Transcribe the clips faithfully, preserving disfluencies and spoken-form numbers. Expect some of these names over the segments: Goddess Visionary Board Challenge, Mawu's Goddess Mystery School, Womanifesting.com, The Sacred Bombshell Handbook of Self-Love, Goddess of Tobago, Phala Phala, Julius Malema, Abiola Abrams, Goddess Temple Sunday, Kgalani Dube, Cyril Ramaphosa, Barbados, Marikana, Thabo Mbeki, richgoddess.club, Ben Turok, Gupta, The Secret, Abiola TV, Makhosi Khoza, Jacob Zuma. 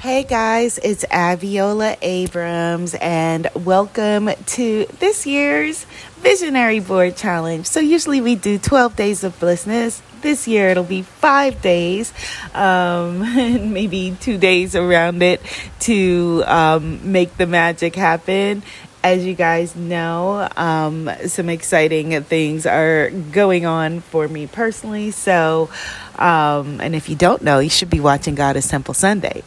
Hey guys, it's Abiola Abrams and welcome to this year's Visionary Board Challenge. So usually we do twelve days of blissness. This year it'll be five days, um, and maybe two days around it to um, make the magic happen. As you guys know, um, some exciting things are going on for me personally. So, um, and if you don't know, you should be watching Goddess Temple Sunday.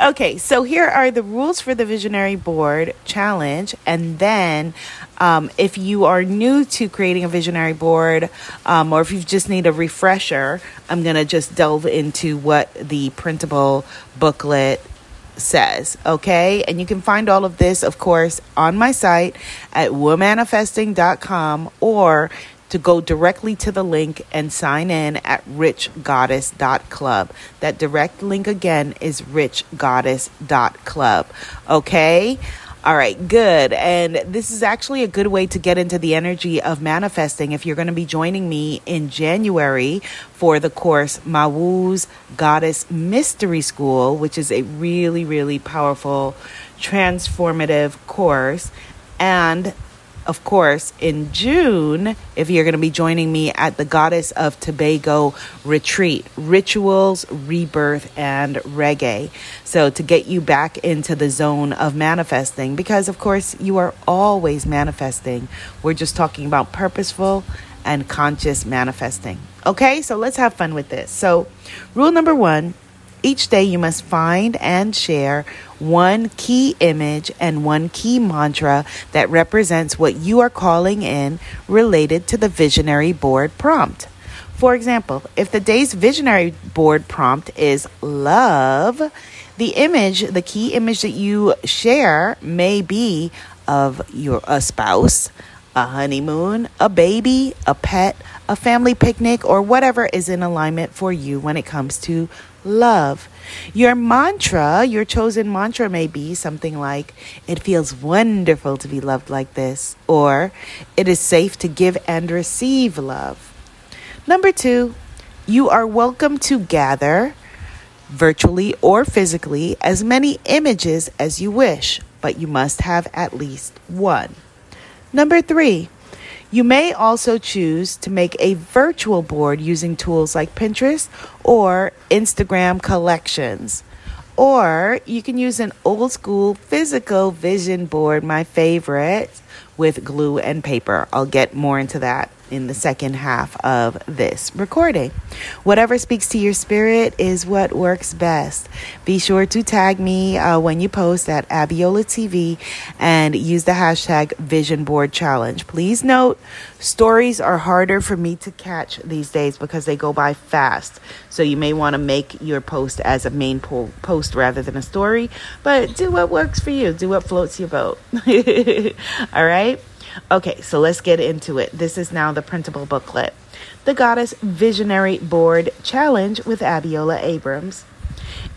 Okay, so here are the rules for the Visionary Board Challenge. And then um, if you are new to creating a Visionary Board, um, or if you just need a refresher, I'm going to just delve into what the printable booklet says, okay? And you can find all of this, of course, on my site at womanifesting dot com, or to go directly to the link and sign in at rich goddess dot club. That direct link again is rich goddess dot club, okay? All right, good. And this is actually a good way to get into the energy of manifesting if you're going to be joining me in January for the course Mawu's Goddess Mystery School, which is a really, really powerful, transformative course. And of course, in June, if you're going to be joining me at the Goddess of Tobago retreat, rituals, rebirth, and reggae. So to get you back into the zone of manifesting, because of course, you are always manifesting. We're just talking about purposeful and conscious manifesting. Okay, so let's have fun with this. So rule number one, each day you must find and share one key image and one key mantra that represents what you are calling in related to the visionary board prompt. For example, if the day's visionary board prompt is love, the image, the key image that you share may be of your a spouse, a honeymoon, a baby, a pet, a family picnic, or whatever is in alignment for you when it comes to love. Your mantra, your chosen mantra may be something like, it feels wonderful to be loved like this, or it is safe to give and receive love. Number two, you are welcome to gather, virtually or physically, as many images as you wish, but you must have at least one. Number three, you may also choose to make a virtual board using tools like Pinterest or Instagram collections. Or you can use an old school physical vision board, my favorite, with glue and paper. I'll get more into that in the second half of this recording. Whatever speaks to your spirit is what works best. Be sure to tag me uh, when you post at Abiola T V and use the hashtag Vision Board Challenge. Please note, stories are harder for me to catch these days because they go by fast. So you may want to make your post as a main po- post rather than a story, but do what works for you. Do what floats your boat. All right. Okay, so let's get into it. This is now the printable booklet. The Goddess Visionary Board Challenge with Abiola Abrams.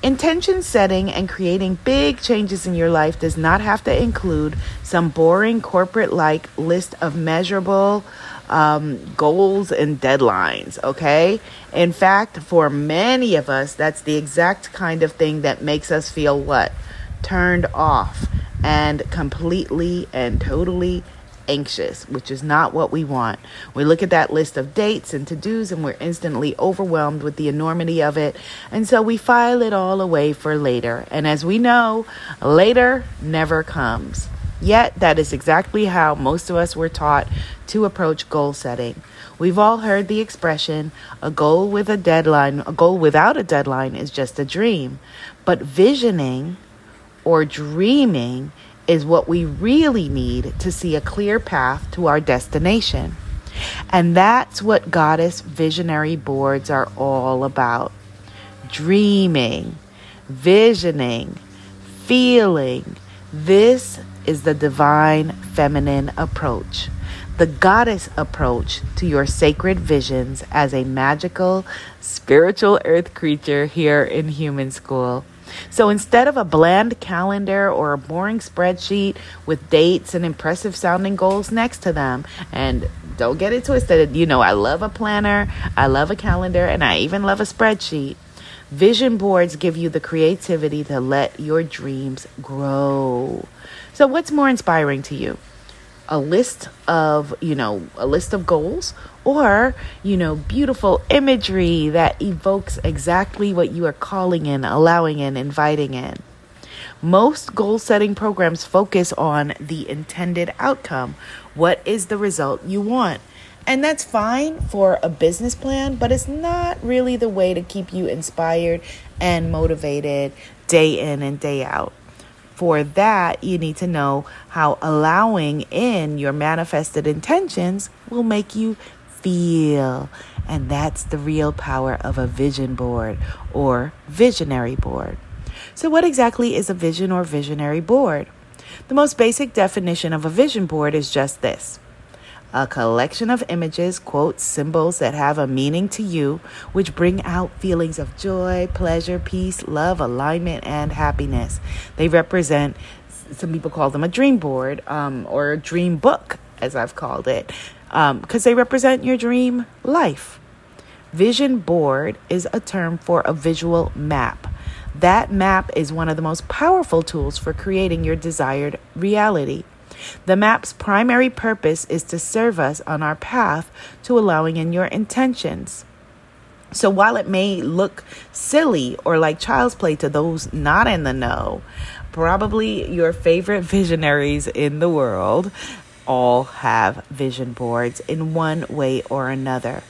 Intention setting and creating big changes in your life does not have to include some boring corporate-like list of measurable um, goals and deadlines, okay? In fact, for many of us, that's the exact kind of thing that makes us feel what? Turned off and completely and totally anxious, which is not what we want. We look at that list of dates and to-dos and we're instantly overwhelmed with the enormity of it. And so we file it all away for later. And as we know, later never comes. Yet that is exactly how most of us were taught to approach goal setting. We've all heard the expression, a goal with a deadline, a goal without a deadline is just a dream. But visioning or dreaming is what we really need to see a clear path to our destination. And that's what Goddess Visionary Boards are all about. Dreaming, visioning, feeling. This is the divine feminine approach, the goddess approach to your sacred visions as a magical, spiritual earth creature here in human school. So instead of a bland calendar or a boring spreadsheet with dates and impressive sounding goals next to them, and don't get it twisted, you know, I love a planner, I love a calendar, and I even love a spreadsheet. Vision boards give you the creativity to let your dreams grow. So what's more inspiring to you? A list of, you know, a list of goals, or, you know, beautiful imagery that evokes exactly what you are calling in, allowing in, inviting in. Most goal-setting programs focus on the intended outcome. What is the result you want? And that's fine for a business plan, but it's not really the way to keep you inspired and motivated day in and day out. For that, you need to know how allowing in your manifested intentions will make you feel. And that's the real power of a vision board or visionary board. So what exactly is a vision or visionary board? The most basic definition of a vision board is just this: a collection of images, quotes, symbols that have a meaning to you, which bring out feelings of joy, pleasure, peace, love, alignment, and happiness. They represent, some people call them a dream board, um, or a dream book, as I've called it, um, because they represent your dream life. Vision board is a term for a visual map. That map is one of the most powerful tools for creating your desired reality. The map's primary purpose is to serve us on our path to allowing in your intentions. So while it may look silly or like child's play to those not in the know, probably your favorite visionaries in the world all have vision boards in one way or another.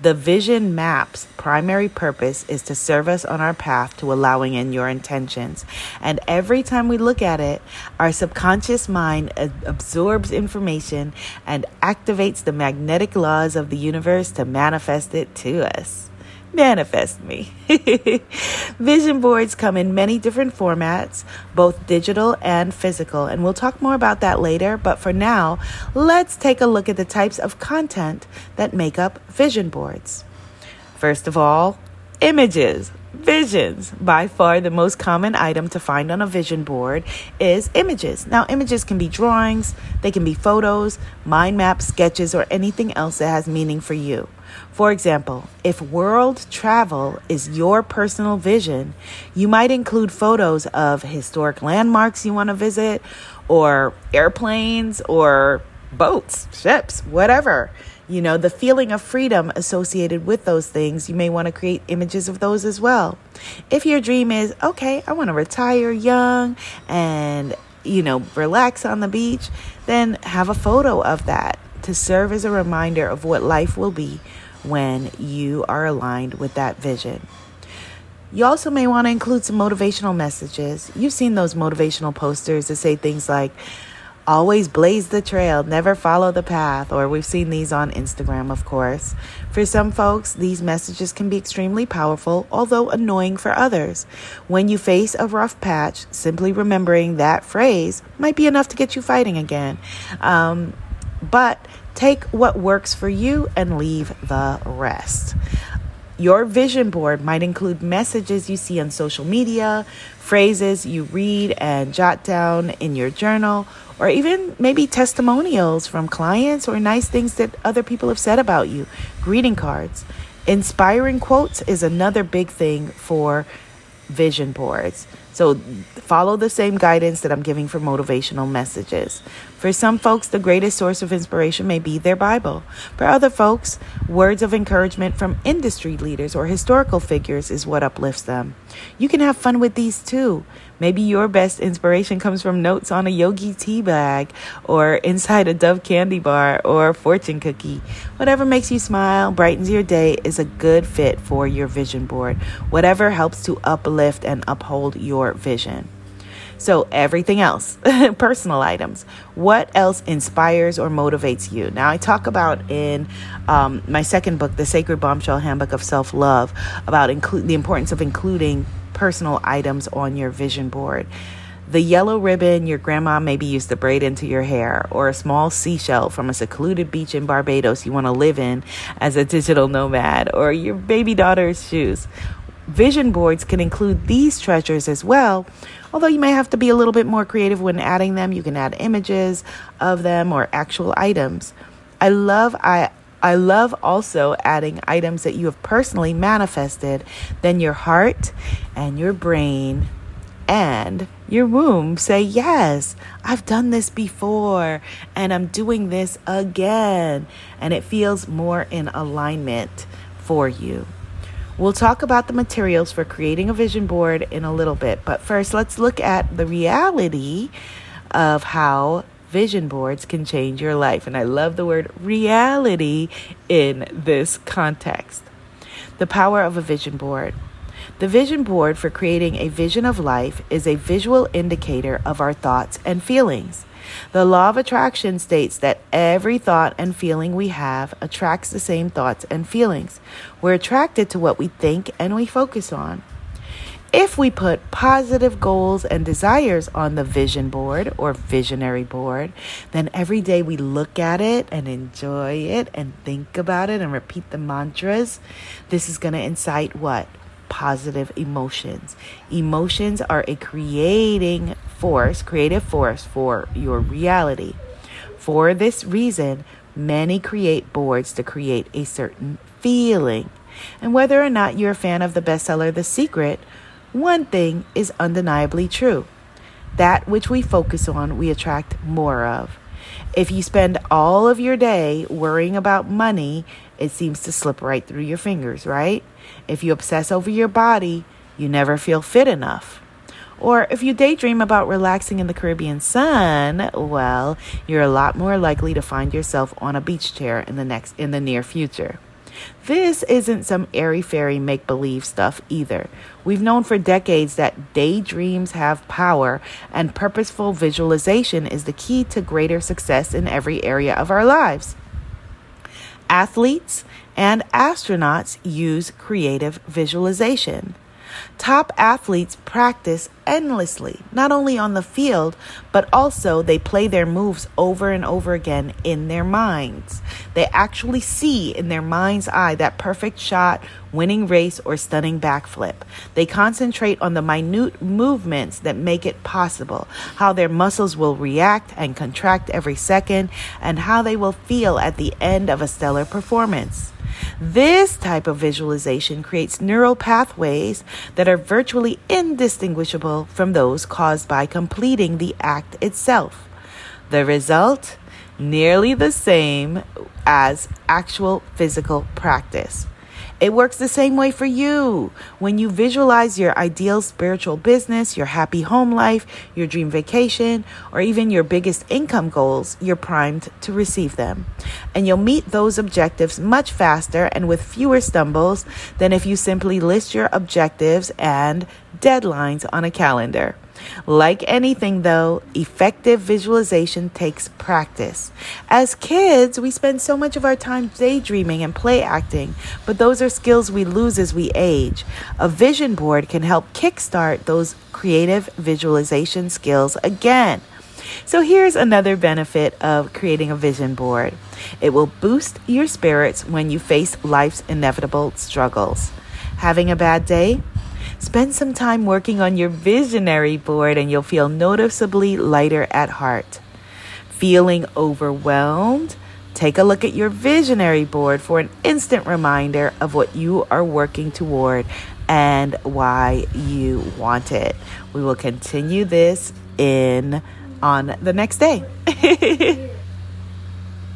The vision map's primary purpose is to serve us on our path to allowing in your intentions. And every time we look at it, our subconscious mind absorbs information and activates the magnetic laws of the universe to manifest it to us. Manifest me. Vision boards come in many different formats, both digital and physical, and we'll talk more about that later. But for now, let's take a look at the types of content that make up vision boards. First of all, images. Visions. By far the most common item to find on a vision board is images. Now, images can be drawings, they can be photos, mind maps, sketches, or anything else that has meaning for you. For example, if world travel is your personal vision, you might include photos of historic landmarks you want to visit, or airplanes, or boats, ships, whatever. You know, the feeling of freedom associated with those things, you may want to create images of those as well. If your dream is, okay, I want to retire young and, you know, relax on the beach, then have a photo of that to serve as a reminder of what life will be when you are aligned with that vision. You also may want to include some motivational messages. You've seen those motivational posters that say things like, always blaze the trail, never follow the path, or we've seen these on Instagram, of course. For some folks, these messages can be extremely powerful, although annoying for others. When you face a rough patch, simply remembering that phrase might be enough to get you fighting again. Um, but take what works for you and leave the rest. Your vision board might include messages you see on social media, phrases you read and jot down in your journal, or even maybe testimonials from clients or nice things that other people have said about you. Greeting cards. Inspiring quotes is another big thing for vision boards. So follow the same guidance that I'm giving for motivational messages. For some folks, the greatest source of inspiration may be their Bible. For other folks, words of encouragement from industry leaders or historical figures is what uplifts them. You can have fun with these too. Maybe your best inspiration comes from notes on a Yogi tea bag or inside a Dove candy bar or fortune cookie. Whatever makes you smile, brightens your day is a good fit for your vision board. Whatever helps to uplift and uphold your vision. So everything else, personal items. What else inspires or motivates you? Now, I talk about in um, my second book, The Sacred Bombshell Handbook of Self-Love, about inclu- the importance of including personal items on your vision board. The yellow ribbon your grandma maybe used to braid into your hair, or a small seashell from a secluded beach in Barbados you want to live in as a digital nomad, or your baby daughter's shoes. Vision boards can include these treasures as well, although you may have to be a little bit more creative when adding them. You can add images of them or actual items. I love I I love also adding items that you have personally manifested. Then your heart and your brain and your womb say, yes, I've done this before and I'm doing this again. And it feels more in alignment for you. We'll talk about the materials for creating a vision board in a little bit. But first, let's look at the reality of how vision boards can change your life. And I love the word reality in this context. The power of a vision board. The vision board for creating a vision of life is a visual indicator of our thoughts and feelings. The law of attraction states that every thought and feeling we have attracts the same thoughts and feelings. We're attracted to what we think and we focus on. If we put positive goals and desires on the vision board or visionary board, then every day we look at it and enjoy it and think about it and repeat the mantras. This is going to incite what? Positive emotions. Emotions are a creating force, creative force for your reality. For this reason, many create boards to create a certain feeling. And whether or not you're a fan of the bestseller, The Secret, one thing is undeniably true. That which we focus on, we attract more of. If you spend all of your day worrying about money, it seems to slip right through your fingers, right? If you obsess over your body, you never feel fit enough. Or if you daydream about relaxing in the Caribbean sun, well, you're a lot more likely to find yourself on a beach chair in the next in the near future. This isn't some airy-fairy make-believe stuff either. We've known for decades that daydreams have power, and purposeful visualization is the key to greater success in every area of our lives. Athletes and astronauts use creative visualization. Top athletes practice endlessly, not only on the field, but also they play their moves over and over again in their minds. They actually see in their mind's eye that perfect shot, winning race, or stunning backflip. They concentrate on the minute movements that make it possible, how their muscles will react and contract every second, and how they will feel at the end of a stellar performance. This type of visualization creates neural pathways that are virtually indistinguishable from those caused by completing the act itself. The result? Nearly the same as actual physical practice. It works the same way for you. When you visualize your ideal spiritual business, your happy home life, your dream vacation, or even your biggest income goals, you're primed to receive them. And you'll meet those objectives much faster and with fewer stumbles than if you simply list your objectives and deadlines on a calendar. Like anything, though, effective visualization takes practice. As kids, we spend so much of our time daydreaming and play acting, but those are skills we lose as we age. A vision board can help kickstart those creative visualization skills again. So here's another benefit of creating a vision board. It will boost your spirits when you face life's inevitable struggles. Having a bad day? Spend some time working on your visionary board and you'll feel noticeably lighter at heart. Feeling overwhelmed? Take a look at your visionary board for an instant reminder of what you are working toward and why you want it. We will continue this in on the next day.